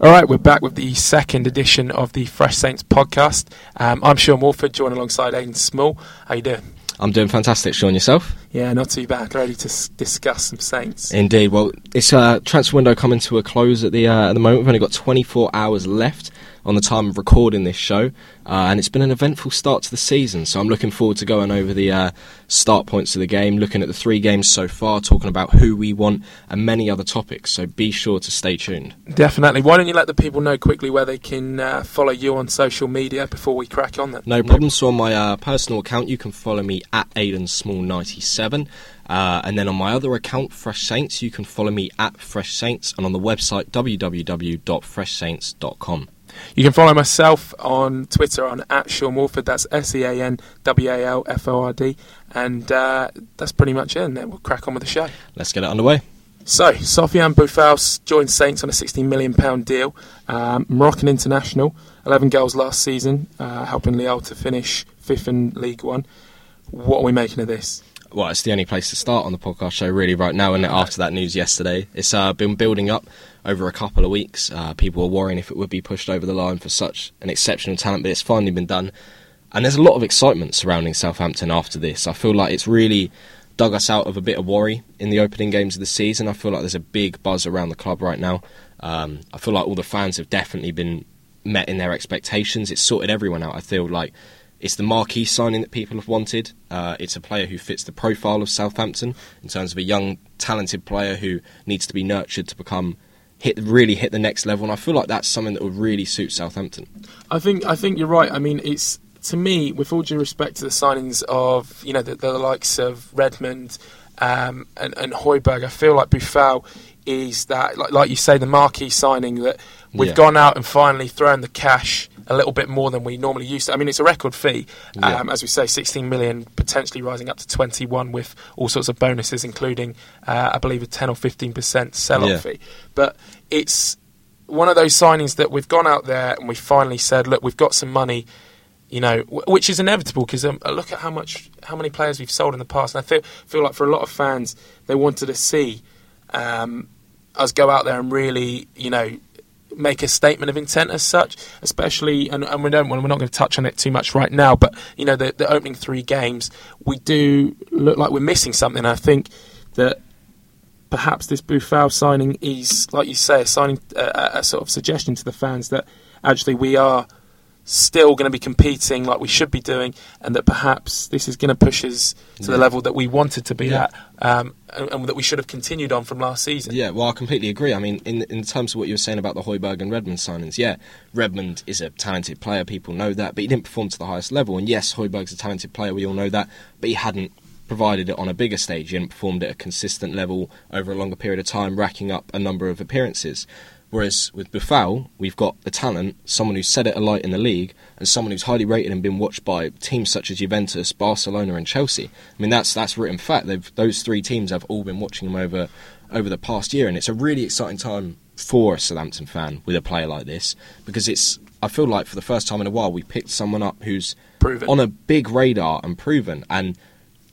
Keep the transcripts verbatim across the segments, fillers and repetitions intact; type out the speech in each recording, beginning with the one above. All right, we're back with the second edition of the Fresh Saints podcast. Um, I'm Sean Walford, joined alongside Aidan Small. How you doing? I'm doing fantastic, Sean. Yourself? Yeah, not too bad. Ready to s- discuss some Saints. Indeed. Well, it's uh, transfer window coming to a close at the uh, at the moment. We've only got twenty-four hours left on the time of recording this show, uh, and it's been an eventful start to the season. So I'm looking forward to going over the uh, start points of the game, looking at the three games so far, talking about who we want, and many other topics. So be sure to stay tuned. Definitely. Why don't you let the people know quickly where they can uh, follow you on social media before we crack on then? No problem. So on my uh, personal account, you can follow me at Aidan Small ninety-seven. Uh, and then on my other account, Fresh Saints, you can follow me at Fresh Saints, and on the website w w w dot fresh saints dot com. You can follow myself on Twitter on at Sean Walford. That's S E A N W A L F O R D, and uh, that's pretty much it. And then we'll crack on with the show. Let's get it underway. So Sofiane Boufal joined Saints on a sixteen million pound deal. Um, Moroccan international, eleven goals last season, uh, helping Lille to finish fifth in League One. What are we making of this? Well, it's the only place to start on the podcast show really right now, and after that news yesterday. It's uh, been building up over a couple of weeks. Uh, people were worrying if it would be pushed over the line for such an exceptional talent, but it's finally been done. And there's a lot of excitement surrounding Southampton after this. I feel like it's really dug us out of a bit of worry in the opening games of the season. I feel like there's a big buzz around the club right now. Um, I feel like all the fans have definitely been met in their expectations. It's sorted everyone out, I feel like. It's the marquee signing that people have wanted. Uh, it's a player who fits the profile of Southampton in terms of a young, talented player who needs to be nurtured to become hit really hit the next level. And I feel like that's something that would really suit Southampton. I think I think you're right. I mean, it's to me, with all due respect to the signings of you know the, the likes of Redmond um, and, and Højbjerg, I feel like Boufal is that like, like you say, the marquee signing that we've yeah. gone out and finally thrown the cash. A little bit more than we normally used to. I mean, it's a record fee, um, yeah. as we say, sixteen million, potentially rising up to twenty-one with all sorts of bonuses, including, uh, I believe, a ten or fifteen percent sell-off yeah. fee. But it's one of those signings that we've gone out there and we finally said, look, we've got some money, you know, w- which is inevitable because um, look at how much, how many players we've sold in the past. And I feel feel like for a lot of fans, they wanted to see um, us go out there and really, you know, make a statement of intent as such, especially, and, and we don't want, we're not going to touch on it too much right now, but, you know, the, the opening three games, we do look like we're missing something. I think that perhaps this Boufal signing is, like you say, a, signing, a, a sort of suggestion to the fans that actually we are still going to be competing like we should be doing, and that perhaps this is going to push us to yeah. the level that we wanted to be yeah. at um, and, and that we should have continued on from last season. Yeah, well, I completely agree. I mean, in in terms of what you were saying about the Højbjerg and Redmond signings, yeah, Redmond is a talented player, people know that, but he didn't perform to the highest level. And yes, Højbjerg's a talented player, we all know that, but he hadn't provided it on a bigger stage. He hadn't performed at a consistent level over a longer period of time, racking up a number of appearances. Whereas with Boufal, we've got the talent, someone who's set it alight in the league, and someone who's highly rated and been watched by teams such as Juventus, Barcelona and Chelsea. I mean, that's that's written fact. They've, those three teams have all been watching him over, over the past year, and it's a really exciting time for a Southampton fan with a player like this, because it's, I feel like for the first time in a while, we picked someone up who's proven on a big radar and proven, and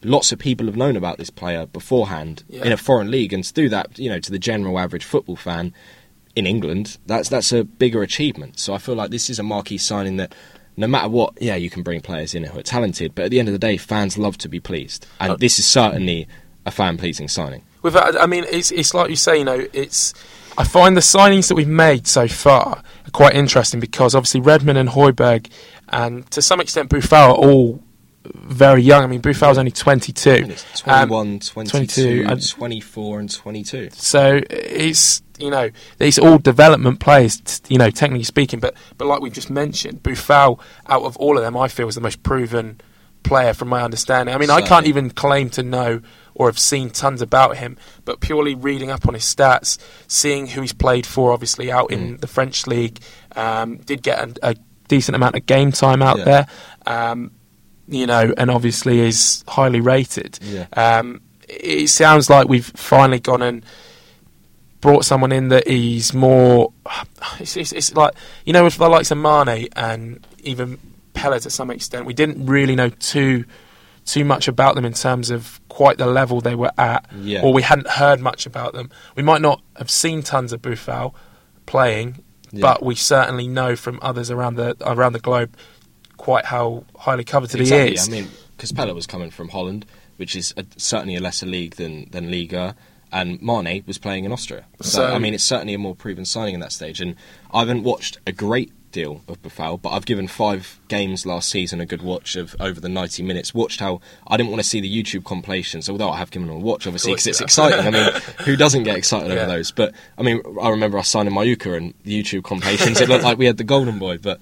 lots of people have known about this player beforehand yeah. in a foreign league, and to do that, you know, to the general average football fan in England, that's that's a bigger achievement. So I feel like this is a marquee signing that no matter what, yeah, you can bring players in who are talented, but at the end of the day, fans love to be pleased. And oh. this is certainly a fan-pleasing signing. Without, I mean, it's it's like you say, you know, it's. I find the signings that we've made so far are quite interesting because obviously Redmond and Højbjerg and to some extent Boufal are all very young. I mean, Boufal's only twenty-two. And it's twenty-one, twenty-two, twenty-four and twenty-two. So it's, you know, these all development players, you know, technically speaking, but but like we've just mentioned, Boufal, out of all of them, I feel is the most proven player from my understanding. I mean, Certainly. I can't even claim to know or have seen tons about him, but purely reading up on his stats, seeing who he's played for, obviously, out mm. in the French league, um, did get a, a decent amount of game time out yeah. there, um, you know, and obviously is highly rated. Yeah. Um, it sounds like we've finally gone and brought someone in that is more it's, it's, it's like, you know, with the likes of Mané and even Pellè to some extent, we didn't really know too too much about them in terms of quite the level they were at yeah. or we hadn't heard much about them. We might not have seen tons of Boufal playing yeah. but we certainly know from others around the around the globe quite how highly coveted exactly. he is. I mean, because Pellè was coming from Holland, which is a, certainly a lesser league than than Liga, and Mané was playing in Austria. So, so I mean, it's certainly a more proven signing in that stage. And I haven't watched a great deal of Boufal, but I've given five games last season a good watch of over the ninety minutes. Watched how I didn't want to see the YouTube compilations, although I have given them a watch, obviously, because it's exciting. I mean, who doesn't get excited yeah. over those? But I mean, I remember us signing Mayuka and the YouTube compilations. It looked like we had the golden boy. But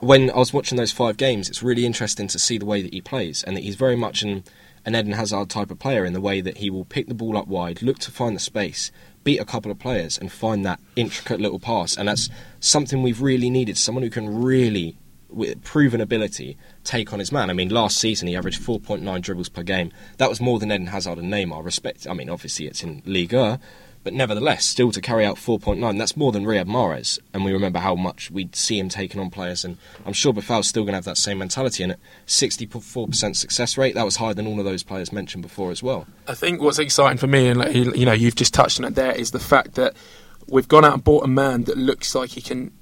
when I was watching those five games, it's really interesting to see the way that he plays, and that he's very much an, an Eden Hazard type of player in the way that he will pick the ball up wide, look to find the space, beat a couple of players and find that intricate little pass. And that's something we've really needed, someone who can really, with proven ability, take on his man. I mean, last season he averaged four point nine dribbles per game. That was more than Eden Hazard and Neymar, respect. I mean, obviously it's in Ligue one, but nevertheless, still to carry out four point nine, that's more than Riyad Mahrez. And we remember how much we'd see him taking on players, and I'm sure Boufal's still going to have that same mentality. And at sixty-four percent success rate, that was higher than all of those players mentioned before as well. I think what's exciting for me, and like, you know, you've just touched on it there, is the fact that we've gone out and bought a man that looks like he can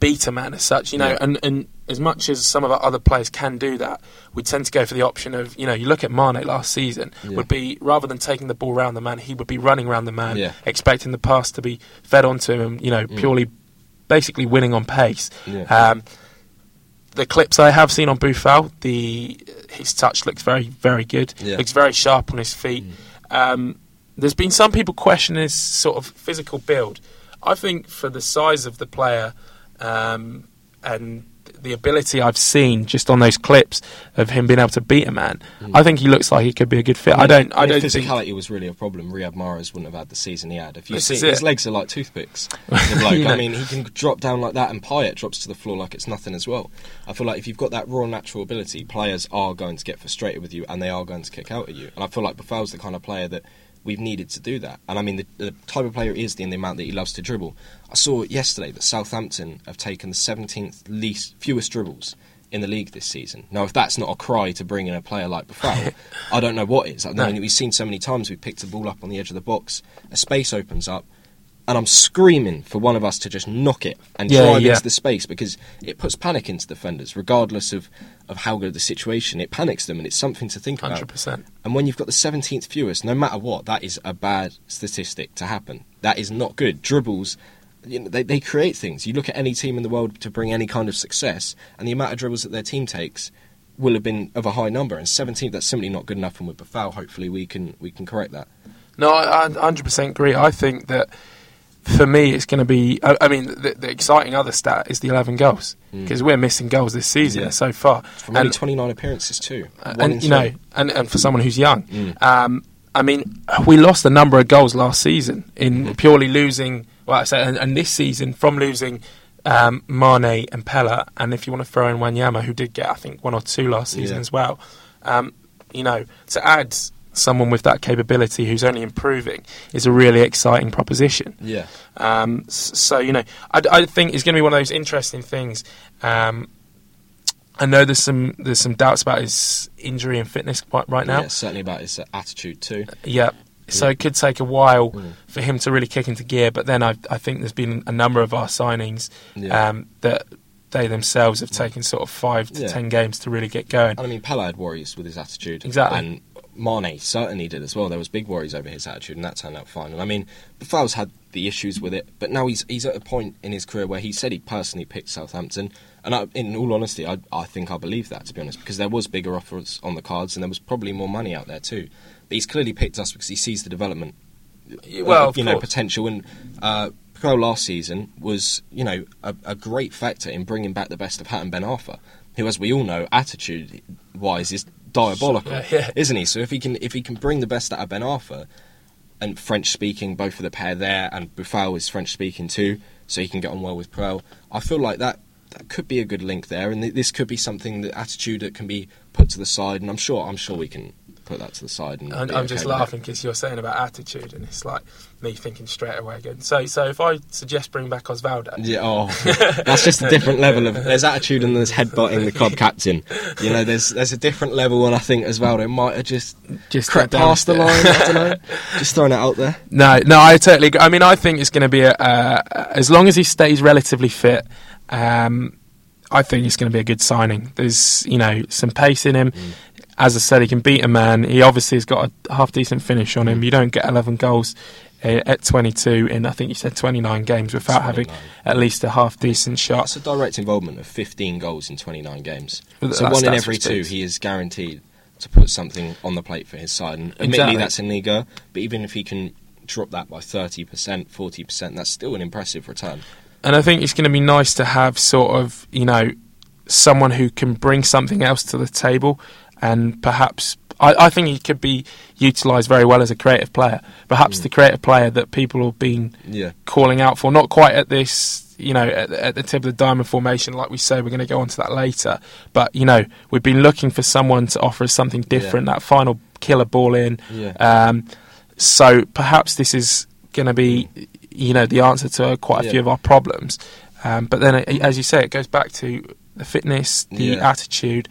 beat a man as such, you know, yeah. and, and as much as some of our other players can do that, we tend to go for the option of, you know, you look at Mané last season, yeah. would be, rather than taking the ball round the man, he would be running around the man, yeah. expecting the pass to be fed onto him, you know, purely, mm. basically winning on pace. Yeah. Um, the clips I have seen on Boufal, the his touch looks very, very good, yeah. looks very sharp on his feet. Mm. Um, there's been some people questioning his sort of physical build. I think for the size of the player, Um, and the ability I've seen just on those clips of him being able to beat a man, mm. I think he looks like he could be a good fit. I, mean, I don't. I don't. Physicality think... was really a problem. Riyad Mahrez wouldn't have had the season he had. If you this see, his legs are like toothpicks. The bloke. you know. I mean, he can drop down like that, and Payet drops to the floor like it's nothing as well. I feel like if you've got that raw natural ability, players are going to get frustrated with you, and they are going to kick out at you. And I feel like Boufal's the kind of player that we've needed to do that. And I mean, the, the type of player he is, the, and the amount that he loves to dribble. I saw yesterday that Southampton have taken the seventeenth least fewest dribbles in the league this season. Now, if that's not a cry to bring in a player like Boufal, I don't know what is. I mean, no. We've seen so many times we've picked the ball up on the edge of the box, a space opens up, and I'm screaming for one of us to just knock it and yeah, drive yeah. into the space, because it puts panic into defenders, regardless of, of how good the situation. It panics them, and it's something to think about. one hundred percent. And when you've got the seventeenth fewest, no matter what, that is a bad statistic to happen. That is not good. Dribbles, you know, they, they create things. You look at any team in the world to bring any kind of success, and the amount of dribbles that their team takes will have been of a high number. And seventeenth, that's simply not good enough. And with Boufal, hopefully we can we can correct that. No, I, I one hundred percent agree. I think that, for me, it's going to be... I, I mean, the, the exciting other stat is the eleven goals, because mm. we're missing goals this season yeah. so far. From only twenty-nine appearances too. One and, you know, and, and for someone who's young. Mm. Um, I mean, we lost a number of goals last season in mm. purely losing... Well, I say, and, and this season, from losing um, Mané and Pellè, and if you want to throw in Wanyama, who did get, I think, one or two last season yeah. as well. Um, you know, to add someone with that capability who's only improving is a really exciting proposition. Yeah. Um, so, you know, I, I think it's going to be one of those interesting things. Um, I know there's some there's some doubts about his injury and fitness right now. Yeah, certainly about his attitude too. Yeah. So it could take a while mm. for him to really kick into gear. But then I, I think there's been a number of our signings yeah. um, that... they themselves have taken sort of five to yeah. ten games to really get going. And I mean, Pellè had worries with his attitude. Exactly. And Mané certainly did as well. There was big worries over his attitude, and that turned out fine. And I mean, Boufal's had the issues with it, but now he's he's at a point in his career where he said he personally picked Southampton. And I, in all honesty, I, I think I believe that, to be honest, because there was bigger offers on the cards and there was probably more money out there too. But he's clearly picked us because he sees the development well, of, of you course. know, potential. And uh, Puel last season was, you know, a, a great factor in bringing back the best of Hatton Ben Arfa, who, as we all know, attitude-wise is diabolical, yeah, yeah. isn't he? So if he can if he can bring the best out of Ben Arfa, and French-speaking, both of the pair there, and Boufal is French-speaking too, so he can get on well with Puel, I feel like that, that could be a good link there, and th- this could be something, the attitude that can be put to the side, and I'm sure I'm sure we can put that to the side. And I'm, I'm just okay laughing because you're saying about attitude, and it's like me thinking straight away again. So, so if I suggest bring back Osvaldo, yeah, oh, that's just a different level of. There's attitude and there's headbutting the club captain. You know, there's there's a different level, and I think Osvaldo might have just just crept past the line. I don't know, just throwing it out there. No, no, I totally agree. I mean, I think it's going to be a, uh, as long as he stays relatively fit. Um, I think it's going to be a good signing. There's, you know, some pace in him. Mm. As I said, he can beat a man. He obviously has got a half-decent finish on him. You don't get eleven goals uh, at twenty-two in, I think you said, twenty-nine games without twenty-nine having at least a half-decent shot. That's a direct involvement of fifteen goals in twenty-nine games. Well, so one in every two, he is guaranteed to put something on the plate for his side. And admittedly, exactly. That's in Ligue one, but even if he can drop that by thirty percent, forty percent, that's still an impressive return. And I think it's going to be nice to have sort of, you know, someone who can bring something else to the table, and perhaps I, I think he could be utilised very well as a creative player. Perhaps mm. the creative player that people have been yeah. calling out for, not quite at this, you know, at, at the tip of the diamond formation, like we say. We're going to go on to that later. But, you know, we've been looking for someone to offer us something different, yeah. that final killer ball in. Yeah. Um, so perhaps this is going to be... Mm. you know, the answer to quite a yeah. few of our problems. Um, but then, it, as you say, it goes back to the fitness, the yeah. attitude,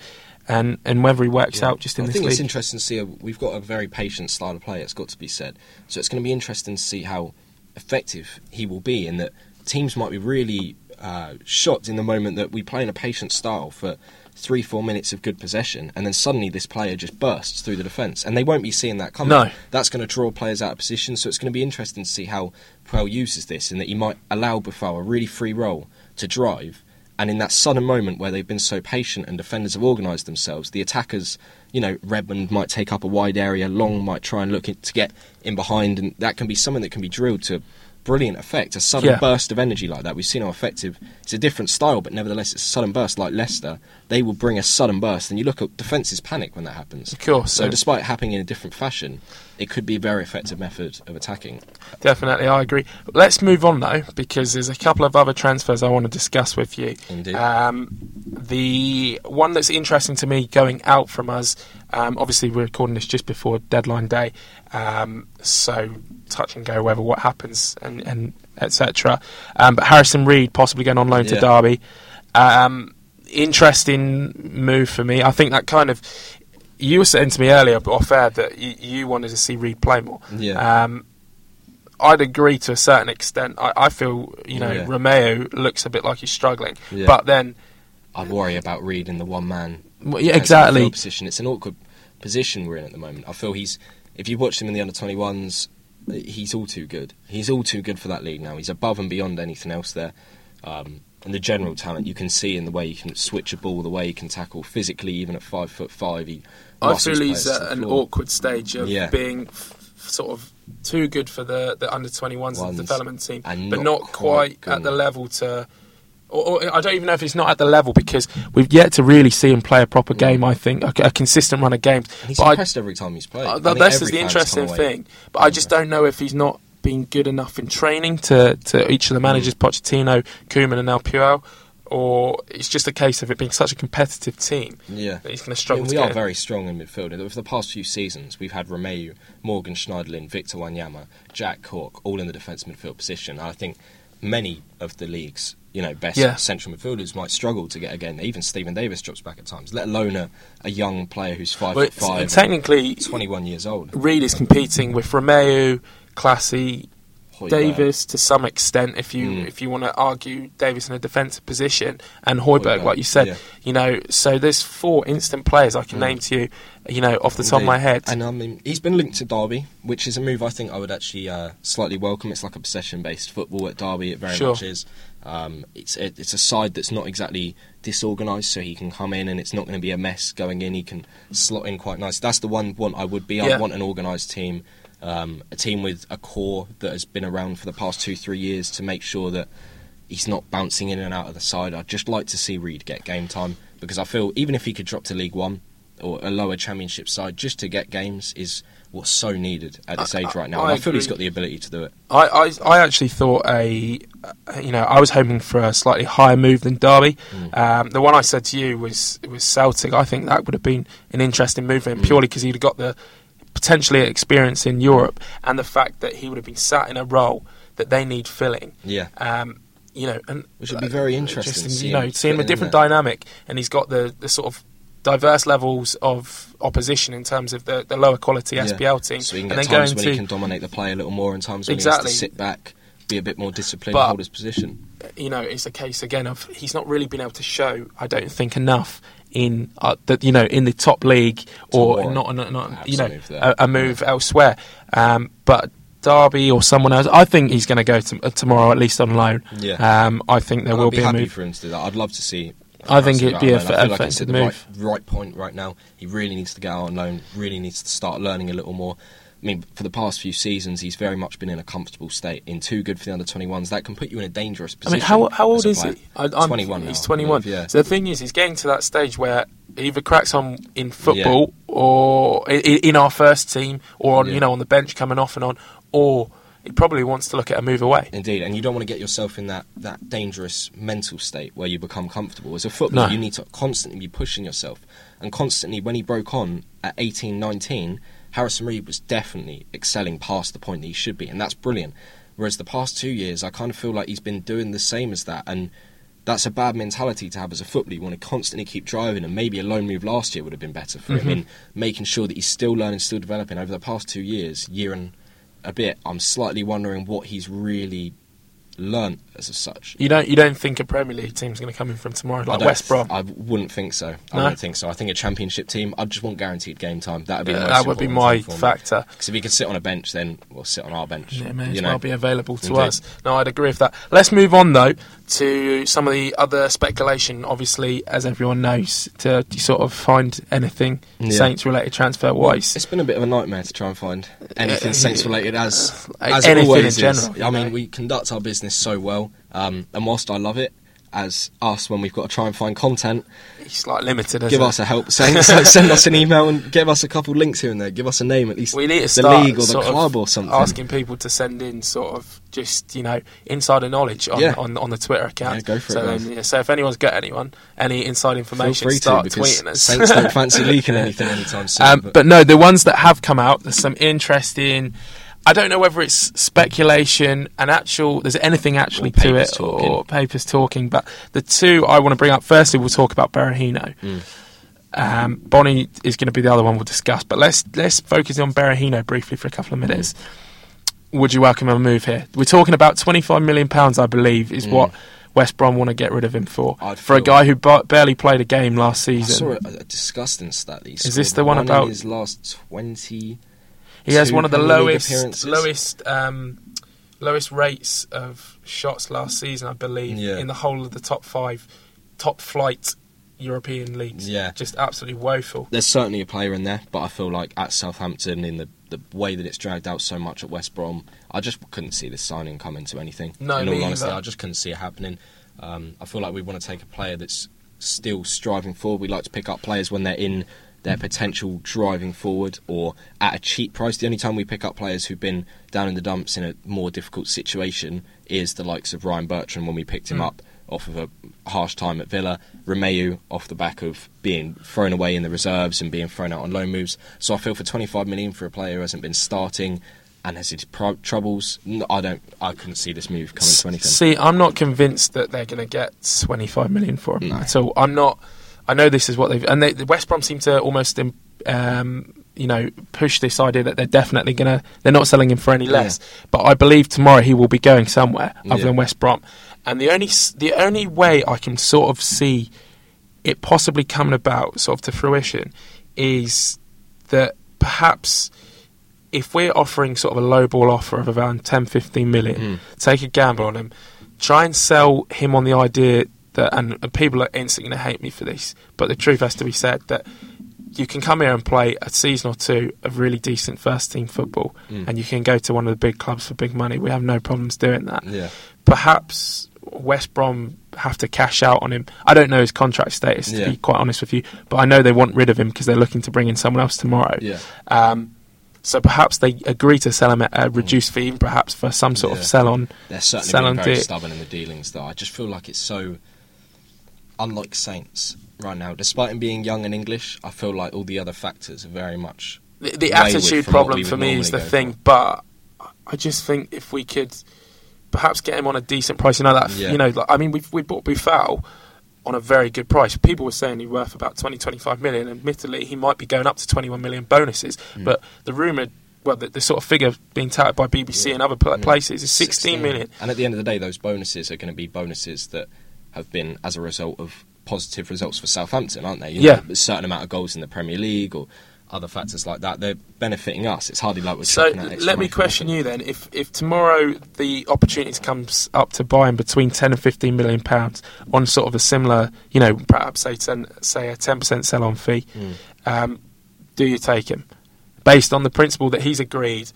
and, and whether he works yeah. out just in I this league. I think it's interesting to see, a, we've got a very patient style of play, it's got to be said. So it's going to be interesting to see how effective he will be, in that teams might be really uh, shocked in the moment that we play in a patient style for three, four minutes of good possession, and then suddenly this player just bursts through the defence, and they won't be seeing that coming. No. That's going to draw players out of position, so it's going to be interesting to see how Puel uses this, in that he might allow Boufal a really free role to drive, and in that sudden moment where they've been so patient and defenders have organised themselves, the attackers, you know, Redmond might take up a wide area, Long might try and look to get in behind, and that can be something that can be drilled to brilliant effect, a sudden yeah. burst of energy like that. We've seen how effective, it's a different style, but nevertheless it's a sudden burst. Like Leicester, they will bring a sudden burst, and you look at defences panic when that happens. Of course. So yeah. despite happening in a different fashion, it could be a very effective method of attacking. Definitely, I agree. Let's move on though, because there's a couple of other transfers I want to discuss with you. Indeed. Um, the one that's interesting to me going out from us, um, obviously we're recording this just before deadline day, um, so touch and go whether what happens and, and et cetera. Um, but Harrison Reed possibly going on loan yeah. to Derby. Um, interesting move for me. I think that kind of... You were saying to me earlier, but off air, that you, you wanted to see Reed play more. Yeah. Um, I'd agree to a certain extent. I, I feel, you know, yeah. Romeu looks a bit like he's struggling. Yeah. But then... I'd worry about Reed in the one-man... Well, yeah, exactly. Position. It's an awkward position we're in at the moment. I feel he's... If you watch him in the under twenty-ones, he's all too good. He's all too good for that league now. He's above and beyond anything else there. Um, and the general talent you can see in the way he can switch a ball, the way he can tackle physically, even at five foot five. He I feel he's at an floor. awkward stage of yeah. being f- sort of too good for the, the under twenty-ones and development team, and but not, not quite, quite at the level to... Or, or I don't even know if it's not at the level, because we've yet to really see him play a proper game, I think, a, a consistent run of games. And he's but impressed I, every time he's played. Uh, that's the interesting thing. But yeah. I just don't know if he's not been good enough in training to, to each of the managers, mm. Pochettino, Koeman and now Puel, or it's just a case of it being such a competitive team yeah. that he's going to struggle I mean, to get We are in. very strong in midfield. Over the past few seasons, we've had Romeu, Morgan Schneiderlin, Victor Wanyama, Jack Cork, all in the defence midfield position. And I think many of the league's you know, best yeah. central midfielders might struggle to get a game. Even Stephen Davis drops back at times, let alone a, a young player who's five well, foot five and technically twenty-one years old. Reed is competing with Romeu, Classy, Højbjerg. Davis to some extent, if you mm. if you want to argue Davis in a defensive position, and Højbjerg, Højbjerg, like you said. Yeah. You know, so there's four instant players I can mm. name to you, you know, off the Indeed. top of my head. And I mean, he's been linked to Derby, which is a move I think I would actually uh, slightly welcome. It's like a possession-based football at Derby, it very sure. much is. Um, it's a, it's a side that's not exactly disorganised, so he can come in and it's not going to be a mess going in. He can slot in quite nice. That's the one want I would be. Yeah. I want an organised team, um, a team with a core that has been around for the past two, three years to make sure that he's not bouncing in and out of the side. I'd just like to see Reed get game time, because I feel even if he could drop to League One, or a lower Championship side just to get games is what's so needed at this I, age right now. I, I, I feel he's got the ability to do it. I, I, I actually thought a, you know, I was hoping for a slightly higher move than Derby. Mm. Um, the one I said to you was was Celtic. I think that would have been an interesting move for him, mm. purely because he'd have got the potentially experience in Europe and the fact that he would have been sat in a role that they need filling. Yeah. Um, you know, and which would be very interesting. interesting you know, seeing a different dynamic, and he's got the, the sort of diverse levels of opposition in terms of the, the lower quality S P L yeah. team. So he can get and then times when to, he can dominate the play a little more, and times when exactly. he has to sit back, be a bit more disciplined, but, hold his position. You know, it's a case again of he's not really been able to show, I don't think, enough in uh, that you know in the top league or not, not, not you know a, a move yeah. elsewhere. Um, but. Derby or someone else. I think he's going to go to, uh, tomorrow, at least on loan. Yeah. Um, I think there I'd will be, be happy a move for him to do that. I'd love to see. I think it'd be a fantastic like move. Right, right point right now. He really needs to go out on loan. Really needs to start learning a little more. I mean, for the past few seasons, he's very much been in a comfortable state. In too good for the under twenty-ones, that can put you in a dangerous position. I mean, how how old is he? I, I'm, twenty-one. He's now, twenty-one. Believe, yeah. So the thing is, he's getting to that stage where he either cracks on in football yeah. or in, in our first team, or on yeah. you know on the bench coming off and on. Or he probably wants to look at a move away. Indeed, and you don't want to get yourself in that, that dangerous mental state where you become comfortable. As a footballer, no. you need to constantly be pushing yourself. And constantly, when he broke on at eighteen, nineteen, Harrison Reed was definitely excelling past the point that he should be, and that's brilliant. Whereas the past two years, I kind of feel like he's been doing the same as that, and that's a bad mentality to have as a footballer. You want to constantly keep driving, and maybe a loan move last year would have been better for mm-hmm. him in making sure that he's still learning, still developing. Over the past two years, year and a bit, I'm slightly wondering what he's really learnt as such. You don't you don't think a Premier League team's going to come in from tomorrow, like West Brom? Th- I wouldn't think so. I no? don't think so. I think a Championship team, I just want guaranteed game time. That'd be yeah, the most that would be my factor. Because if he could sit on a bench, then we'll sit on our bench. Yeah, may as well be available to Indeed. us. No, I'd agree with that. Let's move on though to some of the other speculation. Obviously, as everyone knows, to, to sort of find anything yeah. Saints-related transfer-wise, it's been a bit of a nightmare to try and find anything Saints-related, as as anything always in general. Is. I mean, we conduct our business so well, um, and whilst I love it, as us, when we've got to try and find content, it's like limited. Give us it? a help, Saints. Like send us an email and give us a couple links here and there. Give us a name at least. We need to start the league or the club or something. Asking people to send in sort of just you know insider knowledge on yeah. on, on the Twitter account. Yeah, go for so it. Then, yeah, so if anyone's got anyone any inside information, feel free start to, tweeting us. Saints don't fancy leaking anything anytime soon. Um, but. but no, the ones that have come out, there's some interesting. I don't know whether it's speculation and actual. There's anything actually to it talking. or papers talking, but the two I want to bring up. Firstly, we'll talk about Berahino. Mm. Um, Bony is going to be the other one we'll discuss, but let's let's focus on Berahino briefly for a couple of minutes. Mm. Would you welcome a move here? We're talking about twenty-five million pounds, I believe, is mm. what West Brom want to get rid of him for. I'd for a guy who b- barely played a game last season. I saw a, a disgusting stat. That he is this the one, one about his last twenty? He has one of the lowest, lowest, um, lowest rates of shots last season, I believe, yeah. in the whole of the top five, top flight European leagues. Yeah, just absolutely woeful. There's certainly a player in there, but I feel like at Southampton, in the the way that it's dragged out so much at West Brom, I just couldn't see this signing come into anything. No, in all honesty, either. I just couldn't see it happening. Um, I feel like we want to take a player that's still striving forward. We like to pick up players when they're in their potential driving forward or at a cheap price. The only time we pick up players who've been down in the dumps in a more difficult situation is the likes of Ryan Bertrand when we picked him mm. up off of a harsh time at Villa, Romeu off the back of being thrown away in the reserves and being thrown out on loan moves. So I feel for twenty-five million pounds for a player who hasn't been starting and has his pro- troubles, I don't. I couldn't see this move coming to anything. See, I'm not convinced that they're going to get twenty-five million pounds for him no. at all. I'm not... I know this is what they've... And they, West Brom seem to almost, um, you know, push this idea that they're definitely going to... They're not selling him for any less. Yeah. But I believe tomorrow he will be going somewhere yeah. other than West Brom. And the only the only way I can sort of see it possibly coming about sort of to fruition is that perhaps if we're offering sort of a low ball offer of around ten, fifteen million, mm. take a gamble on him, try and sell him on the idea... That, and, and people are instantly going to hate me for this, but the truth has to be said that you can come here and play a season or two of really decent first team football mm. and you can go to one of the big clubs for big money. We have no problems doing that. Yeah. Perhaps West Brom have to cash out on him. I don't know his contract status, yeah. to be quite honest with you, but I know they want rid of him because they're looking to bring in someone else tomorrow. Yeah. Um, so perhaps they agree to sell him at a reduced mm. fee, perhaps for some sort yeah. of sell-on. They're certainly sell being very deal. stubborn in the dealings, though. I just feel like it's so... Unlike Saints right now, despite him being young and English, I feel like all the other factors are very much... The, the attitude problem for me is the thing, for. but I just think if we could... perhaps get him on a decent price. You know that. Yeah. You know, like, I mean, we we bought Boufal on a very good price. People were saying he was worth about twenty, twenty-five million. Admittedly, he might be going up to twenty-one million bonuses. Mm. But the rumoured, well, the, the sort of figure being touted by B B C yeah. and other pl- yeah. places is sixteen million. And at the end of the day, those bonuses are going to be bonuses that have been as a result of positive results for Southampton, aren't they? You yeah. know, a certain amount of goals in the Premier League or other factors like that, they're benefiting us. It's hardly like we're so chucking that. Let me question you then, if if tomorrow the opportunity comes up to buy in between ten and fifteen million pounds on sort of a similar, you know, perhaps say ten, say a ten percent sell on fee, mm. um, do you take him based on the principle that he's agreed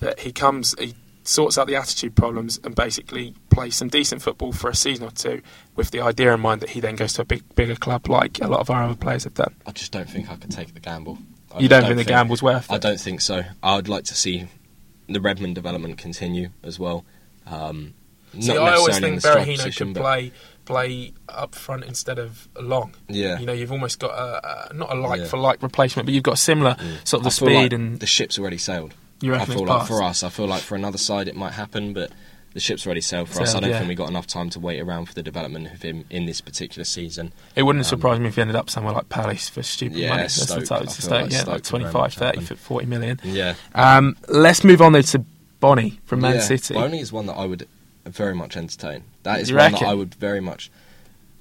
that he comes, he sorts out the attitude problems and basically plays some decent football for a season or two with the idea in mind that he then goes to a big, bigger club like a lot of our other players have done? I just don't think I could take the gamble. I you don't, don't think, think the gamble's worth it? I don't think so. I would like to see the Redmond development continue as well. Um, not see, I always think Berahino could play play up front instead of long. Yeah, you know, you've almost got a, a not a like yeah. for like replacement, but you've got similar yeah. sort of the speed like and the ship's already sailed. You reckon I feel it's like passed? For us, I feel like for another side it might happen, but the ship's already sailed for so, us. I don't yeah. think we got enough time to wait around for the development of him in this particular season. It wouldn't um, surprise me if he ended up somewhere like Palace for stupid yeah, money. That's Stoke, the title to Stoke, like yeah, like twenty-five, thirty, forty million. Yeah. Um, let's move on though to Bony from Man yeah. City. Bony is one that I would very much entertain. That is you one reckon? that I would very much.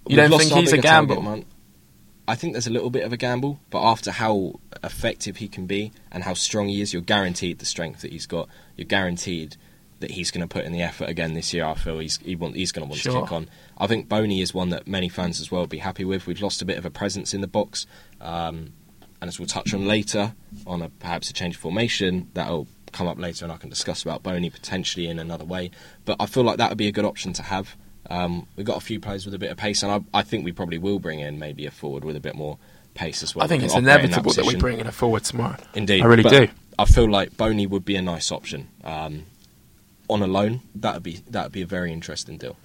You don't think he's a gamble? Target, I think there's a little bit of a gamble, but after how effective he can be and how strong he is, you're guaranteed the strength that he's got. You're guaranteed that he's going to put in the effort again this year. I feel he's he want, he's going to want sure. to kick on. I think Bony is one that many fans as well would be happy with. We've lost a bit of a presence in the box, um, and as we'll touch on later, on a, perhaps a change of formation, that'll come up later and I can discuss about Bony potentially in another way. But I feel like that would be a good option to have. Um, we've got a few players with a bit of pace, and I, I think we probably will bring in maybe a forward with a bit more pace as well. I think it's inevitable that, that we bring in a forward tomorrow. Indeed. I really do. I feel like Bony would be a nice option. Um, on a loan, that would be that would be a very interesting deal.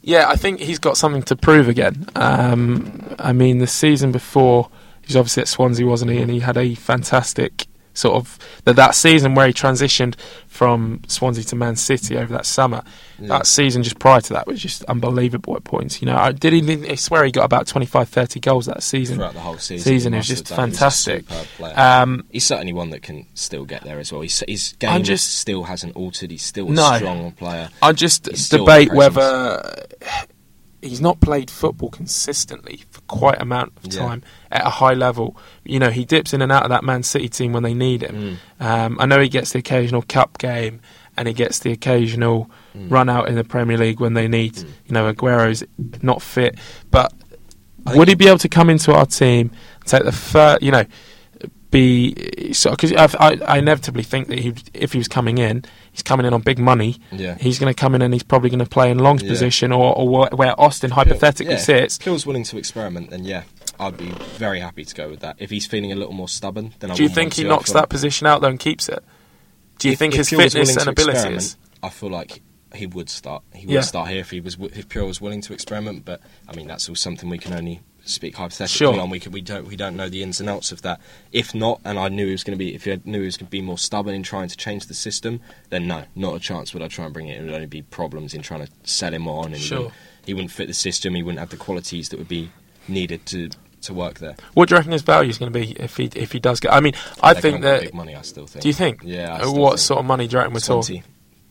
Yeah, I think he's got something to prove again. Um, I mean, the season before, he was obviously at Swansea, wasn't he? And he had a fantastic sort of... That, that season where he transitioned from Swansea to Man City over that summer, yeah. that season just prior to that was just unbelievable at points. You know, I, did he, I swear he got about twenty-five, thirty goals that season. Throughout the whole season. season he was just fantastic. He's, um, he's certainly one that can still get there as well. He's, his game just, still hasn't altered. He's still a no, strong player. I just he's debate whether... He's not played football consistently for quite an amount of time yeah. at a high level. You know, he dips in and out of that Man City team when they need him. Mm. Um, I know he gets the occasional cup game and he gets the occasional mm. run out in the Premier League when they need, mm. you know, Aguero's not fit. But would he be able to come into our team, take the first, you know, be... So, 'cause I, I inevitably think that he, if he was coming in... He's coming in on big money. Yeah. He's going to come in and he's probably going to play in Long's yeah. position or, or where Austin hypothetically yeah. sits. If Phil's willing to experiment, then yeah, I'd be very happy to go with that. If he's feeling a little more stubborn, then I would. Do you think he knocks that position out though and keeps it? Do you if, think if his Phil fitness and abilities? I feel like he would start. He would yeah. start here if he was if Phil was willing to experiment. But I mean, that's all something we can only speak hypothetically sure. on. We can, we don't we don't know the ins and outs of that. If not, and I knew he was going to be, if he knew he was going to be more stubborn in trying to change the system, then no, not a chance would I try and bring it. It would only be problems in trying to sell him on, and sure. he wouldn't fit the system. He wouldn't have the qualities that would be needed to to work there. What do you reckon his value is going to be if he if he does get? I mean, I They're think that big money. I still think. Do you think? Yeah. I still what think sort of money do you reckon we're talking?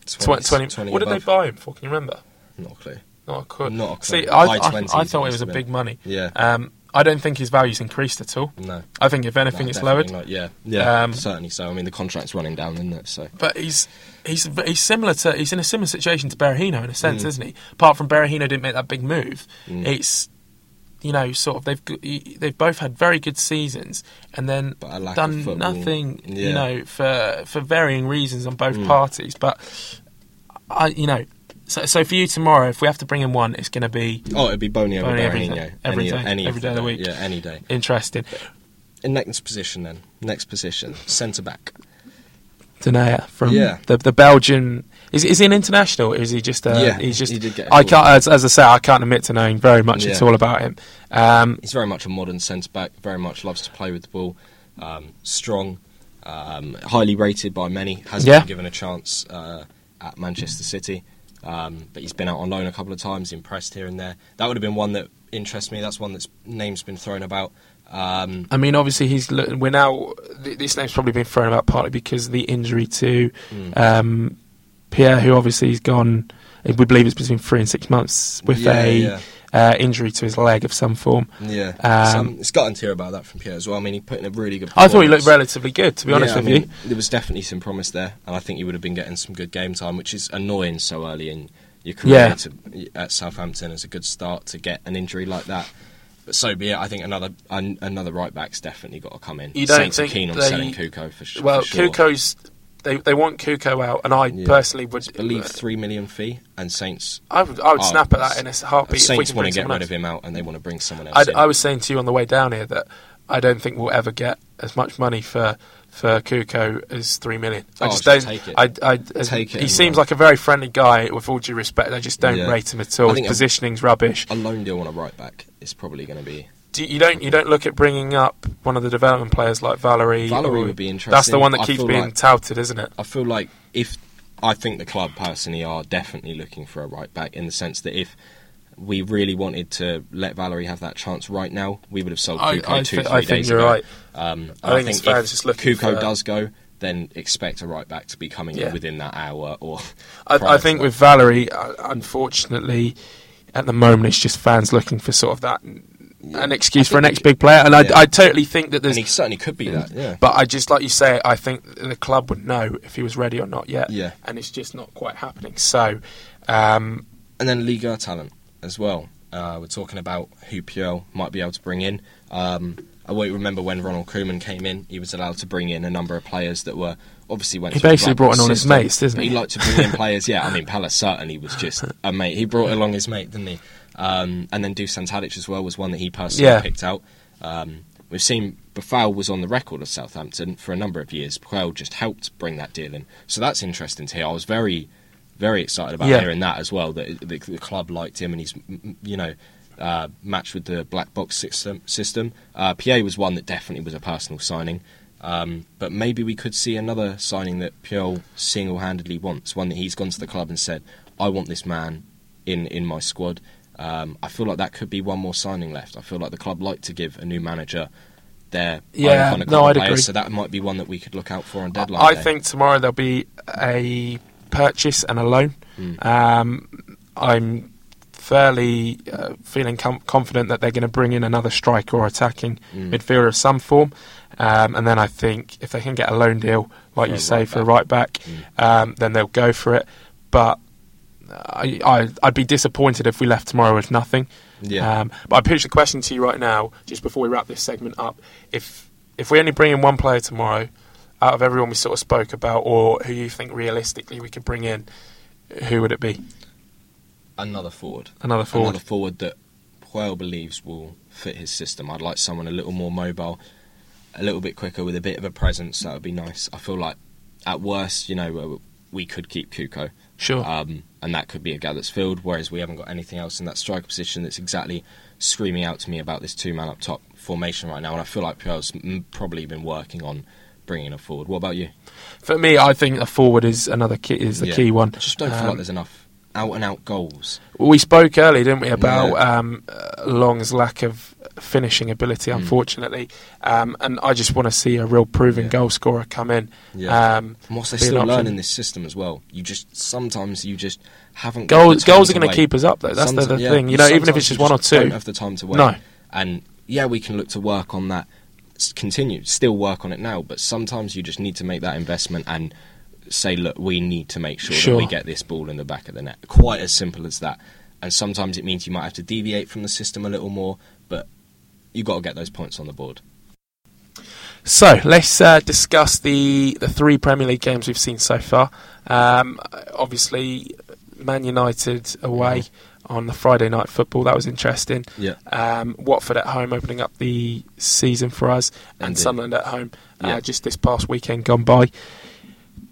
twenty, twenty, twenty, twenty. What above. Did they buy him for? Can you remember? Not a clue. Not a clue. Not a clue. See, I, I, I thought it was a big money. Yeah. Um, I don't think his value's increased at all. No. I think if anything, no, it's lowered. Not. Yeah. Yeah. Um, certainly so. I mean, the contract's running down, isn't it? So. But he's he's he's similar to he's in a similar situation to Berahino in a sense, mm. isn't he? Apart from Berahino didn't make that big move. Mm. It's you know sort of they've they've both had very good seasons and then done nothing. Yeah. You know, for for varying reasons on both mm. parties, but I you know. So, so for you tomorrow, if we have to bring in one, it's going to be... Oh, it'll be Bony over Berahino. Every day, any, every day of the week. Yeah, any day. Interesting. In next position then, next position, centre-back. Denea from yeah. the the Belgian... Is, is he an international? Or is he just a... Yeah, he's just, he did get... I can't, as, as I say, I can't admit to knowing very much yeah. at all about him. Um, he's very much a modern centre-back, very much loves to play with the ball, um, strong, um, highly rated by many, hasn't yeah. been given a chance uh, at Manchester City. Um, but he's been out on loan a couple of times, impressed here and there. That would have been one that interests me. That's one that's name's been thrown about. Um, I mean, obviously, he's we're now. Th- this name's probably been thrown about partly because of the injury to mm. um, Pierre, who obviously he's gone. We believe it's between three and six months with yeah, a yeah. Uh, injury to his leg of some form. Yeah, um, some, it's gotten to hear about that from Pierre as well. I mean, he put in a really good performance. I thought he looked relatively good, to be yeah, honest I with mean, you. There was definitely some promise there, and I think he would have been getting some good game time, which is annoying so early in your career yeah. to, at Southampton as a good start to get an injury like that. But so be it. I think another an, another right back's definitely got to come in. You don't Saints think are keen on they, selling Cuco for, sh- well, for sure. Well, Cuco's they they want Cuco out, and I yeah. personally would I believe three million fee and Saints. I would I would are, snap at that in a heartbeat. Saints want to get rid of him out, and they want to bring someone else. I'd, in. I was saying to you on the way down here that I don't think we'll ever get as much money for for Cuco as three million. I oh, just, just don't. Take it. I I take he it seems like a very friendly guy. With all due respect, I just don't yeah. rate him at all. His positioning's a, rubbish. A loan deal on a right back. It's probably going to be. Do, you don't you don't look at bringing up one of the development players like Valerie. Valerie or, would be interesting. That's the one that I keeps being like, touted, isn't it? I feel like if I think the club personally are definitely looking for a right back in the sense that if we really wanted to let Valerie have that chance right now, we would have sold Cuco I, I two th- three I days ago. I think you're ago. right. Um, I, I think, think if Cuco for... does go, then expect a right back to be coming yeah. in within that hour or. I, I think with Valerie, uh, unfortunately, at the moment it's just fans looking for sort of that. An excuse for an next big player, and yeah. I, I totally think that there's. And he certainly could be that, yeah. But I just, like you say, I think the club would know if he was ready or not yet, yeah. And it's just not quite happening. So, um, and then Ligue one talent as well. Uh, we're talking about who Puel might be able to bring in. Um, I won't remember when Ronald Koeman came in. He was allowed to bring in a number of players that were obviously went. He to basically brought in all his mates, didn't he? He liked to bring in players. Yeah, I mean, Pellè certainly was just a mate. He brought along his mate, didn't he? Um, and then Dusan Tadic as well was one that he personally yeah. picked out. Um, we've seen Boufal was on the record of Southampton for a number of years. Puel just helped bring that deal in, so that's interesting to hear. I was very, very excited about yeah. hearing that as well. That the, the club liked him, and he's, you know, uh, matched with the black box system. System. Uh, Pierre was one that definitely was a personal signing, um, but maybe we could see another signing that Puel single-handedly wants. One that he's gone to the club and said, "I want this man in in my squad." Um, I feel like that could be one more signing left. I feel like the club like to give a new manager their yeah, own kind of no, I'd players, agree. So that might be one that we could look out for on deadline I day. think tomorrow there'll be a purchase and a loan. Mm. Um, I'm fairly uh, feeling com- confident that they're going to bring in another striker or attacking mm. midfielder of some form. Um, and then I think if they can get a loan deal, like for you say, right for back. a right back, mm. um, then they'll go for it. But I, I, I'd be disappointed if we left tomorrow with nothing. Yeah. Um, but I pitch the question to you right now, just before we wrap this segment up. If if we only bring in one player tomorrow, out of everyone we sort of spoke about, or who you think realistically we could bring in, who would it be? Another forward. Another forward. Another forward that Puel believes will fit his system. I'd like someone a little more mobile, a little bit quicker, with a bit of a presence. That would be nice. I feel like, at worst, you know, we could keep Cuco. Sure. Um, and that could be a gap that's filled, whereas we haven't got anything else in that striker position that's exactly screaming out to me about this two-man up top formation right now. And I feel like Puel's probably been working on bringing a forward. What about you? For me, I think a forward is another key, is the yeah. key one. I just don't um, feel like there's enough out-and-out goals. We spoke earlier, didn't we, about no. um, Long's lack of finishing ability, unfortunately. Mm. Um, and I just want to see a real proven yeah. goal scorer come in. Yeah. Um, and whilst they're still learning this system as well, you just sometimes you just haven't got goals. Goals are going to keep us up, though. That's Sometime, the, the yeah. thing. You know, sometimes even if it's just, just one or two, don't have the time to wait. No. And yeah, we can look to work on that. Continue, still work on it now. But sometimes you just need to make that investment and say, look, we need to make sure, sure that we get this ball in the back of the net. Quite as simple as that. And sometimes it means you might have to deviate from the system a little more, but you've got to get those points on the board. So let's uh, discuss the, the three Premier League games we've seen so far. Um, obviously, Man United away yeah. on the Friday night football. That was interesting. Yeah. Um, Watford at home opening up the season for us, and Indeed. Sunderland at home yeah. uh, just this past weekend gone by.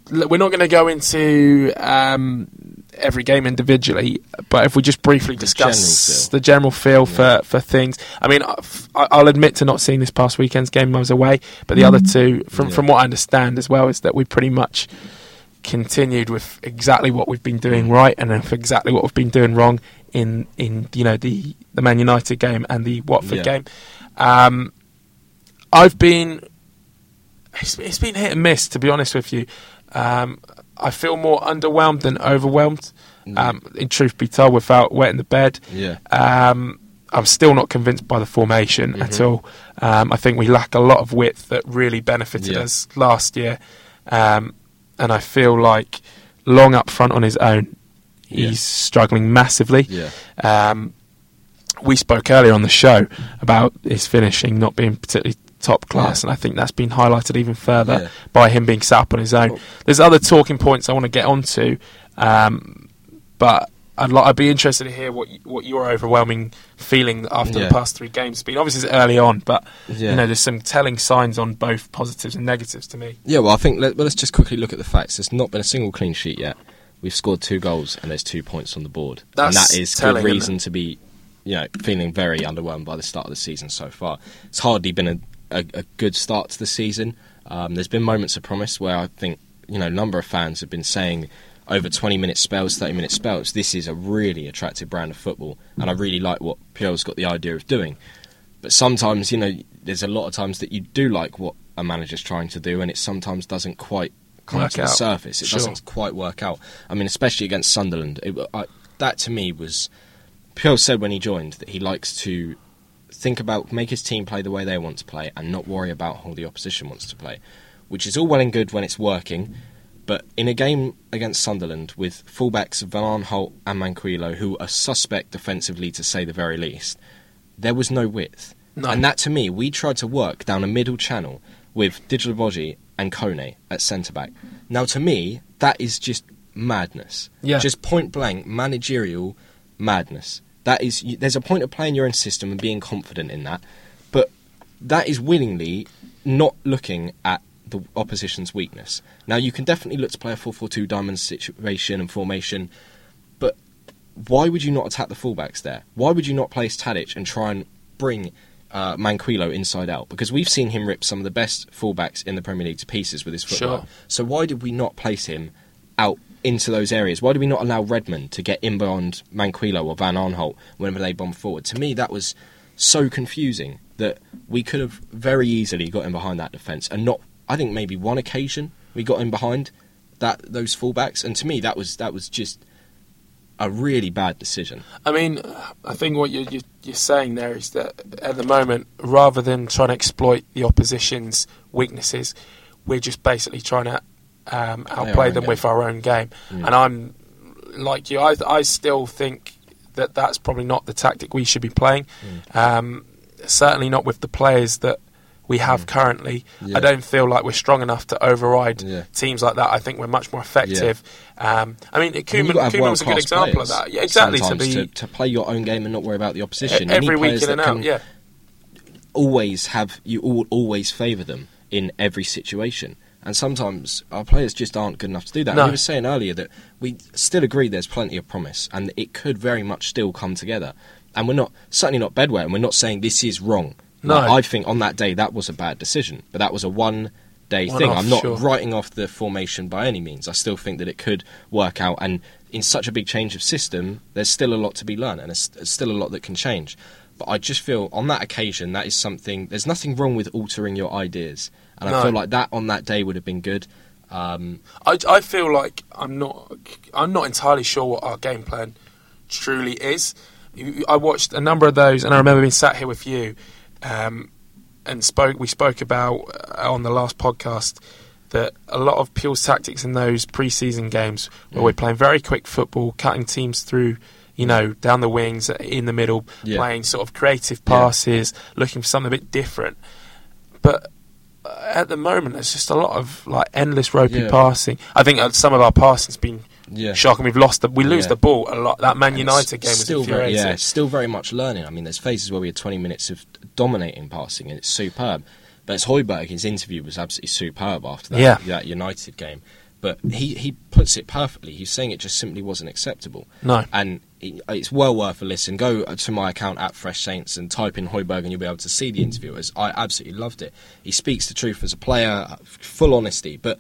Look, we're not going to go into um, every game individually, but if we just briefly the discuss general the general feel yeah. for, for things. I mean, I've, I'll admit to not seeing this past weekend's game. I was away, but the mm-hmm. other two, from, yeah. from what I understand as well, is that we pretty much continued with exactly what we've been doing right, and then for exactly what we've been doing wrong in, in you know the, the Man United game and the Watford yeah. game. Um, I've been it's, it's been hit and miss, to be honest with you. Um, I feel more underwhelmed than overwhelmed. Mm. Um, in truth be told, without wetting the bed, yeah. Um, I'm still not convinced by the formation mm-hmm. at all. Um, I think we lack a lot of width that really benefited yeah. us last year. Um, And I feel like Long up front on his own, he's yeah. struggling massively. Yeah. Um, we spoke earlier on the show about his finishing not being particularly top class, yeah. and I think that's been highlighted even further yeah. by him being sat up on his own. Cool. There's other talking points I want to get onto, um, but I'd, li- I'd be interested to hear what y- what your overwhelming feeling after yeah. the past three games has been. Obviously, it's early on, but yeah. you know, there's some telling signs on both positives and negatives to me. Yeah, well, I think let, well, let's just quickly look at the facts. There's not been a single clean sheet yet. We've scored two goals and there's two points on the board. That's and that is telling, good reason to be, you know, feeling very underwhelmed by the start of the season so far. It's hardly been a, a, a good start to the season. Um, there's been moments of promise where I think you know a number of fans have been saying, over twenty-minute spells, thirty-minute spells, this is a really attractive brand of football, and I really like what Puel's got the idea of doing. But sometimes, you know, there's a lot of times that you do like what a manager's trying to do, and it sometimes doesn't quite come work to out. the surface. It sure. doesn't quite work out. I mean, especially against Sunderland. It, I, that, to me, was... Puel said when he joined that he likes to think about, make his team play the way they want to play and not worry about how the opposition wants to play, which is all well and good when it's working. But in a game against Sunderland with fullbacks Van Aanholt and Manquillo, who are suspect defensively to say the very least, there was no width. No. And that, to me, we tried to work down a middle channel with Djilobodji and Kone at centre-back. Now, to me, that is just madness. Yeah. Just point-blank, managerial madness. That is, there's a point of playing your own system and being confident in that, but that is willingly not looking at the opposition's weakness. Now, you can definitely look to play a four four two diamond situation and formation, but why would you not attack the fullbacks there? Why would you not place Tadic and try and bring uh, Manquillo inside out? Because we've seen him rip some of the best fullbacks in the Premier League to pieces with his football. Sure. So why did we not place him out into those areas? Why did we not allow Redmond to get in beyond Manquillo or Van Aanholt whenever they bomb forward? To me, that was so confusing that we could have very easily got in behind that defence and not I think maybe one occasion we got in behind that those fullbacks, and to me that was that was just a really bad decision. I mean, I think what you're, you're saying there is that at the moment, rather than trying to exploit the opposition's weaknesses, we're just basically trying to um, outplay them game. with our own game. Yeah. And I'm like you, I, I still think that that's probably not the tactic we should be playing. Mm. Um, certainly not with the players that we have mm. currently. Yeah. I don't feel like we're strong enough to override yeah. teams like that. I think we're much more effective. Yeah. Um, I mean, Koeman, Koeman was a good example of that. Yeah, exactly. To, be, to, to play your own game and not worry about the opposition. Every you need week in and out, yeah. Always have, you all, always favour them in every situation. And sometimes our players just aren't good enough to do that. No. We were saying earlier that we still agree there's plenty of promise and it could very much still come together. And we're not, certainly not bedwetting, and we're not saying this is wrong. No. Like, I think on that day that was a bad decision, but that was a one-day one thing. Off, I'm not sure. writing off the formation by any means. I still think that it could work out, and in such a big change of system, there's still a lot to be learned, and there's still a lot that can change. But I just feel on that occasion, that is something. There's nothing wrong with altering your ideas, and no. I feel like that on that day would have been good. Um, I, I feel like I'm not. I'm not entirely sure what our game plan truly is. I watched a number of those, and I remember being sat here with you. Um, and spoke. We spoke about uh, on the last podcast that a lot of Puel's tactics in those pre-season games, where yeah. we're playing very quick football, cutting teams through, you know, down the wings, in the middle, yeah. playing sort of creative passes, yeah. looking for something a bit different. But uh, at the moment, there's just a lot of like endless ropey yeah. passing. I think uh, some of our passing's been yeah. shocking. We've lost the, we lose yeah. the ball a lot. That Man United game was infuriating. Yeah, it's still very much learning. I mean, there's phases where we had twenty minutes of dominating passing, and it's superb. But it's Højbjerg, his interview was absolutely superb after that, yeah. that United game. But he, he puts it perfectly. He's saying it just simply wasn't acceptable. No. And it, it's well worth a listen. Go to my account at Fresh Saints and type in Højbjerg and you'll be able to see the interview. I absolutely loved it. He speaks the truth as a player, full honesty. But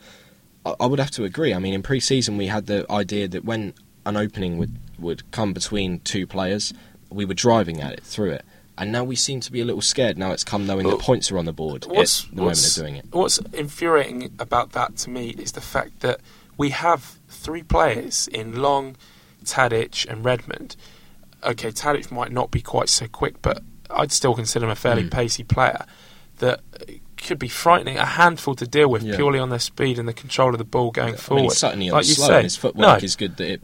I, I would have to agree. I mean, in pre-season we had the idea that when an opening would, would come between two players, we were driving at it, through it. And now we seem to be a little scared. Now it's come knowing but the points are on the board what's, at the moment they're doing it. What's infuriating about that to me is the fact that we have three players in Long, Tadic and Redmond. Okay, Tadic might not be quite so quick, but I'd still consider him a fairly mm. pacey player that could be frightening, a handful to deal with yeah. purely on their speed and the control of the ball going yeah. forward. I mean, certainly like slow say, and his footwork no. is good that it...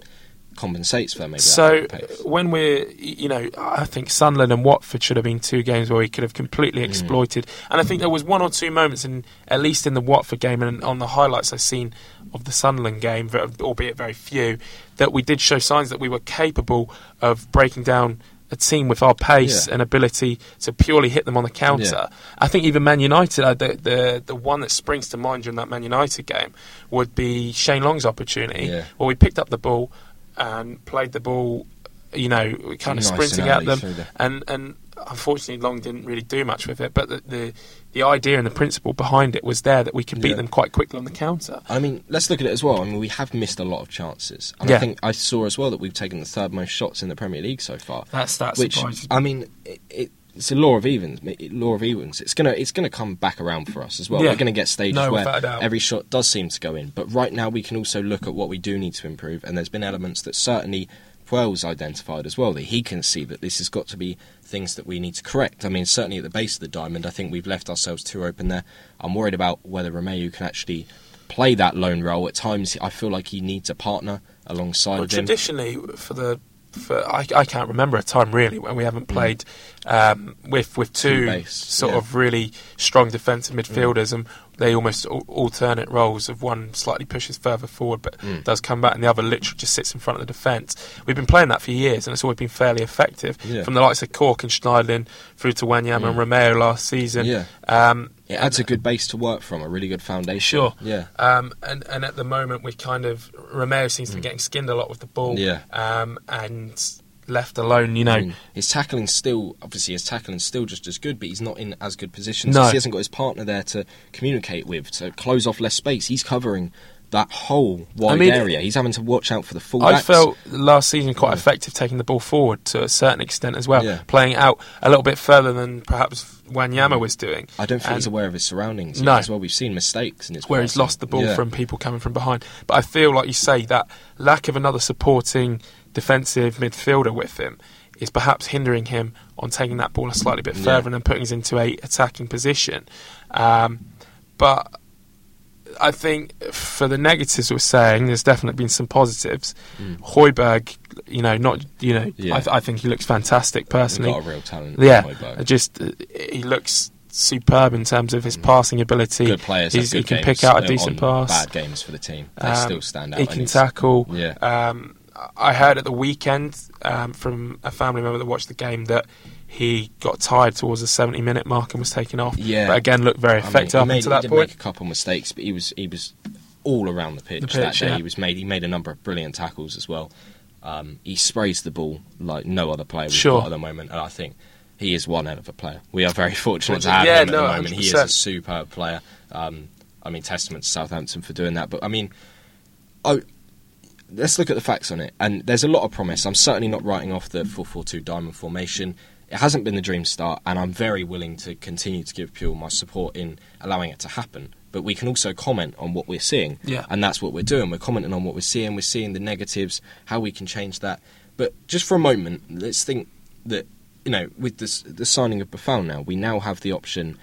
compensates for maybe. So when we're, you know, I think Sunderland and Watford should have been two games where we could have completely exploited. Mm. And I think there was one or two moments, in at least in the Watford game and on the highlights I've seen of the Sunderland game, albeit very few, that we did show signs that we were capable of breaking down a team with our pace yeah. and ability to purely hit them on the counter. Yeah. I think even Man United, uh, the, the the one that springs to mind during that Man United game would be Shane Long's opportunity, yeah. where we picked up the ball and played the ball, you know, kind of nice sprinting at them. The... And, and unfortunately, Long didn't really do much with it. But the the, the idea and the principle behind it was there that we could beat yeah. them quite quickly on the counter. I mean, let's look at it as well. I mean, we have missed a lot of chances. And yeah. I think I saw as well that we've taken the third most shots in the Premier League so far. That's that surprising. I mean, it, it, it's a law of evens. Law of evens. It's gonna it's gonna come back around for us as well. Yeah. We're gonna get stages no, where every shot does seem to go in. But right now we can also look at what we do need to improve. And there's been elements that certainly Puel's identified as well, that he can see that this has got to be things that we need to correct. I mean, certainly at the base of the diamond, I think we've left ourselves too open there. I'm worried about whether Romeu can actually play that lone role. At times, I feel like he needs a partner alongside well, him. Traditionally, for the For, I, I can't remember a time really when we haven't played um, with with two base, sort yeah. of really strong defensive midfielders, mm. and they almost al- alternate roles. Of one slightly pushes further forward but mm. does come back, and the other literally just sits in front of the defence. We've been playing that for years, and it's always been fairly effective. Yeah. From the likes of Cork and Schneidlin through to Wanyama mm. and Romeu last season. Yeah. Um, it adds a good base to work from, a really good foundation. Sure. Yeah. Um, and, and at the moment, we kind of... Romeu seems to be mm. getting skinned a lot with the ball. Yeah. Um, and left alone, you know. I mean, his tackling's still... Obviously, his tackling's still just as good, but he's not in as good positions. No. He hasn't got his partner there to communicate with, to close off less space. He's covering that whole wide I mean, area. He's having to watch out for the full I backs. Felt last season quite yeah. effective taking the ball forward to a certain extent as well, yeah. playing out a little bit further than perhaps Wanyama was doing. I don't think and he's aware of his surroundings no. as well. We've seen mistakes. And it's where he's lost the ball yeah. from people coming from behind. But I feel, like you say, that lack of another supporting defensive midfielder with him is perhaps hindering him on taking that ball a slightly bit further yeah. and then putting us into a attacking position. Um, but... I think for the negatives we're saying, there's definitely been some positives. Mm. Højbjerg, you know, not you know, yeah. I, th- I think he looks fantastic personally. He's got a real talent. Yeah, Højbjerg. just uh, he looks superb in terms of his mm. passing ability. Good players, good he can games. pick out a decent on pass. Bad games for the team, they um, still stand out. He can tackle. Yeah. Um, I heard at the weekend um, from a family member that watched the game that he got tired towards the seventy-minute mark and was taken off. Yeah. But again, looked very effective I mean, up until that point. He did make a couple of mistakes, but he was he was all around the pitch, the pitch that day. Yeah. He was made he made a number of brilliant tackles as well. Um, he sprays the ball like no other player we've sure. got at the moment, and I think he is one hell of a player. We are very fortunate to have yeah, him at no, the moment. one hundred percent. He is a superb player. Um, I mean, testament to Southampton for doing that. But I mean, oh. Let's look at the facts on it. And there's a lot of promise. I'm certainly not writing off the four four two diamond formation. It hasn't been the dream start, and I'm very willing to continue to give Puel my support in allowing it to happen. But we can also comment on what we're seeing. Yeah. And that's what we're doing. We're commenting on what we're seeing. We're seeing the negatives, how we can change that. But just for a moment, let's think that, you know, with this, the signing of Boufal now, we now have the option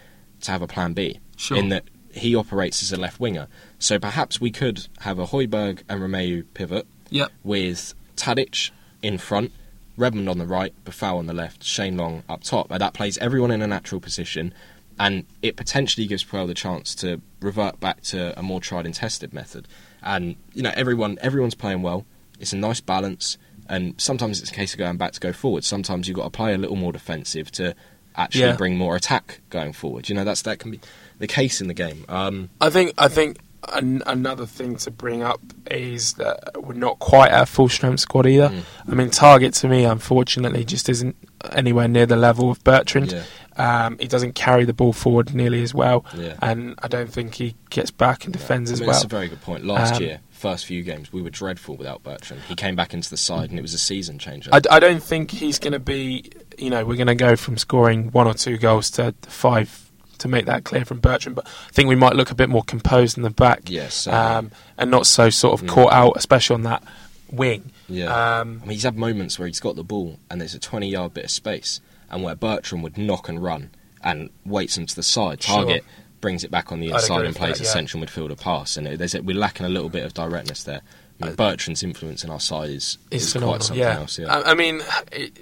to have a plan B. Sure. In that he operates as a left winger. So perhaps we could have a Højbjerg and Romeu pivot yep. with Tadic in front, Redmond on the right, Boufal on the left, Shane Long up top. And that plays everyone in a natural position. and it potentially gives Puel the chance to revert back to a more tried and tested method. And you know, everyone everyone's playing well. It's a nice balance, and sometimes it's a case of going back to go forward. Sometimes you've got to play a little more defensive to actually yeah. bring more attack going forward. You know, that's that can be the case in the game. Um, I think I think an- another thing to bring up is that we're not quite at a full-strength squad either. Mm. I mean, Target to me, unfortunately, just isn't anywhere near the level of Bertrand. Yeah. Um, he doesn't carry the ball forward nearly as well, yeah. and I don't think he gets back and defends yeah. I mean, as well. That's a very good point. Last um, year, first few games, we were dreadful without Bertrand. He came back into the side, and it was a season changer. I, I don't think he's going to be. You know, we're going to go from scoring one or two goals to five. To make that clear from Bertrand, but I think we might look a bit more composed in the back, yes, um, and not so sort of caught yeah. out, especially on that wing. Yeah, um, I mean, he's had moments where he's got the ball and there's a twenty-yard bit of space, and where Bertrand would knock and run and waits him to the side. Target sure. brings it back on the inside and plays that, yeah. a central midfielder pass, and there's a, we're lacking a little bit of directness there. I mean, uh, Bertrand's influence in our side is, is quite something yeah. else. Yeah, I, I mean. It,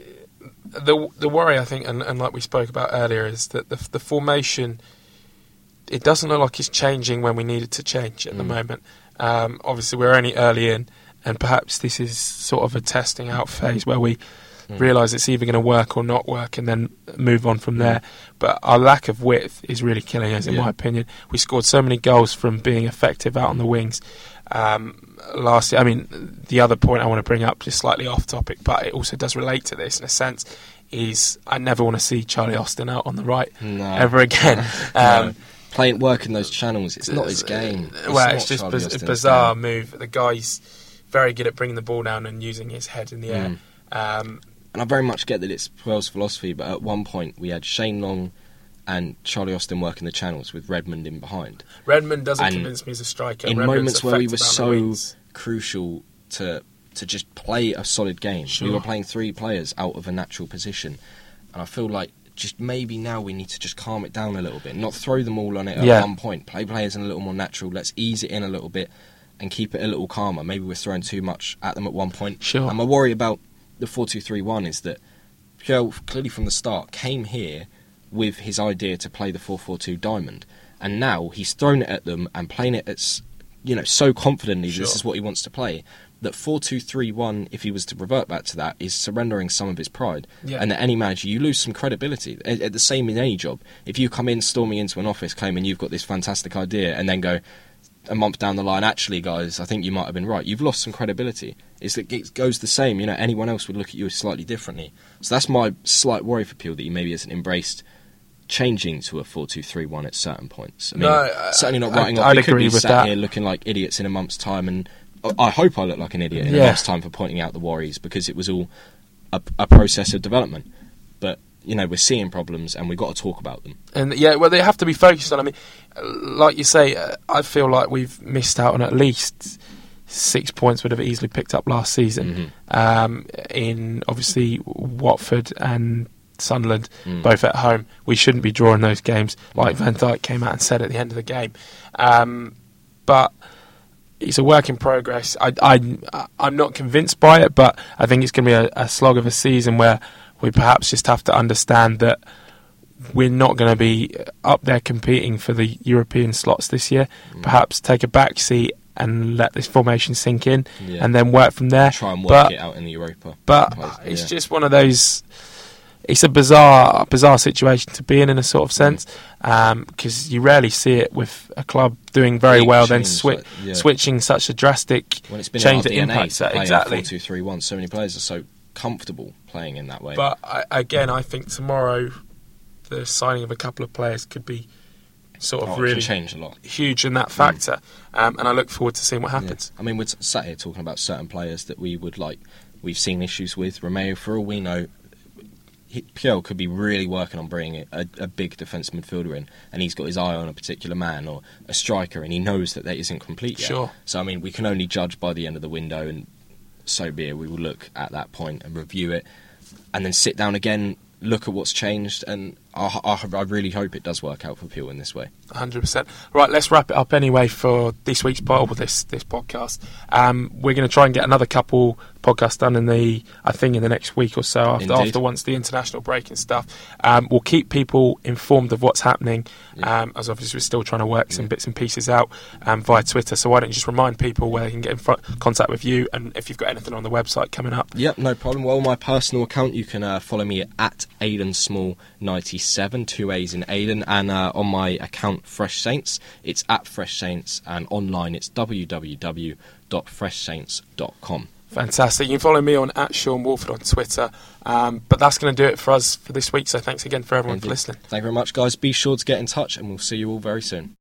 The the worry, I think, and, and like we spoke about earlier, is that the the formation, it doesn't look like it's changing when we need it to change at mm. the moment. Um, obviously, we're only early in, and perhaps this is sort of a testing out phase where we mm. realise it's either going to work or not work and then move on from mm. there. But our lack of width is really killing us, in yeah. my opinion. We scored so many goals from being effective out on the wings. Um, lastly, I mean, the other point I want to bring up, just slightly off topic, but it also does relate to this in a sense, is I never want to see Charlie Austin out on the right no. ever again. Um, no. Playing work in those channels, it's, it's not his game. It's well, it's just biz- a bizarre game. move. The guy's very good at bringing the ball down and using his head in the mm. air. Um, and I very much get that it's Puel's philosophy, but at one point we had Shane Long and Charlie Austin working the channels with Redmond in behind. Redmond doesn't and convince me as a striker. In Redmond's moments where we were so crucial to to just play a solid game, sure. we were playing three players out of a natural position, and I feel like just maybe now we need to just calm it down a little bit, not throw them all on it at yeah. one point. Play players in a little more natural. Let's ease it in a little bit and keep it a little calmer. Maybe we're throwing too much at them at one point. Sure. And my worry about the four two three one is that Puel clearly from the start came here with his idea to play the four four two diamond, and now he's thrown it at them and playing it at, you know, so confidently sure. this is what he wants to play, that four two three one, if he was to revert back to that, is surrendering some of his pride yeah. and that any manager, you lose some credibility at, at the same in any job. If you come in storming into an office claiming you've got this fantastic idea and then go a month down the line, actually guys, I think you might have been right, you've lost some credibility. It's that it goes the same, you know, anyone else would look at you slightly differently. So that's my slight worry for Puel, that he maybe hasn't embraced changing to a four two three one at certain points. I mean, no, I, certainly not writing off. I could be sat that. here looking like idiots in a month's time, and I hope I look like an idiot in yeah. a month's time for pointing out the worries, because it was all a, a process of development. But you know, we're seeing problems, and we've got to talk about them. And yeah, well, they have to be focused on. I mean, like you say, uh, I feel like we've missed out on at least six points we'd have easily picked up last season. Mm-hmm. Um, in obviously Watford and Sunderland, mm. both at home. We shouldn't be drawing those games, like Van Dijk came out and said at the end of the game. Um, but it's a work in progress. I, I, I'm not convinced by it, but I think it's going to be a, a slog of a season where we perhaps just have to understand that we're not going to be up there competing for the European slots this year. Mm. Perhaps take a back seat and let this formation sink in yeah. and then work from there. Try and work but, it out in the Europa. But place, it's yeah. just one of those. It's a bizarre bizarre situation to be in, in a sort of sense, because um, you rarely see it with a club doing very Big well, then swi- like, yeah. switching such a drastic well, it's been change in our D N A to play exactly. four two three one. So many players are so comfortable playing in that way. But I, again, I think tomorrow the signing of a couple of players could be sort of oh, really change a lot, huge in that factor. Mm. Um, and I look forward to seeing what happens. Yeah. I mean, we're t- sat here talking about certain players that we would like. We've seen issues with Romeu, for all we know. Puel could be really working on bringing a, a big defence midfielder in, and he's got his eye on a particular man or a striker, and he knows that that isn't complete yet. Sure. So I mean, we can only judge by the end of the window, and so be it. We will look at that point and review it, and then sit down again, look at what's changed, and I, I, I really hope it does work out for Puel in this way. one hundred percent. Right, let's wrap it up anyway for this week's part, or this, this podcast. Um, we're going to try and get another couple podcast done in the, I think, in the next week or so after, after once the international break and stuff. Um, we'll keep people informed of what's happening, yeah. um, as obviously we're still trying to work some yeah. bits and pieces out um, via Twitter. So why don't you just remind people where they can get in front, contact with you, and if you've got anything on the website coming up. Yep, no problem. Well, my personal account, you can uh, follow me at Aidan Small ninety-seven, two A's in Aidan, and uh, on my account Fresh Saints, it's at Fresh Saints, and online it's w w w dot fresh saints dot com. Fantastic. You can follow me on at Sean Walford on Twitter. Um, but that's going to do it for us for this week, so thanks again for everyone Indeed. for listening. Thank you very much, guys. Be sure to get in touch, and we'll see you all very soon.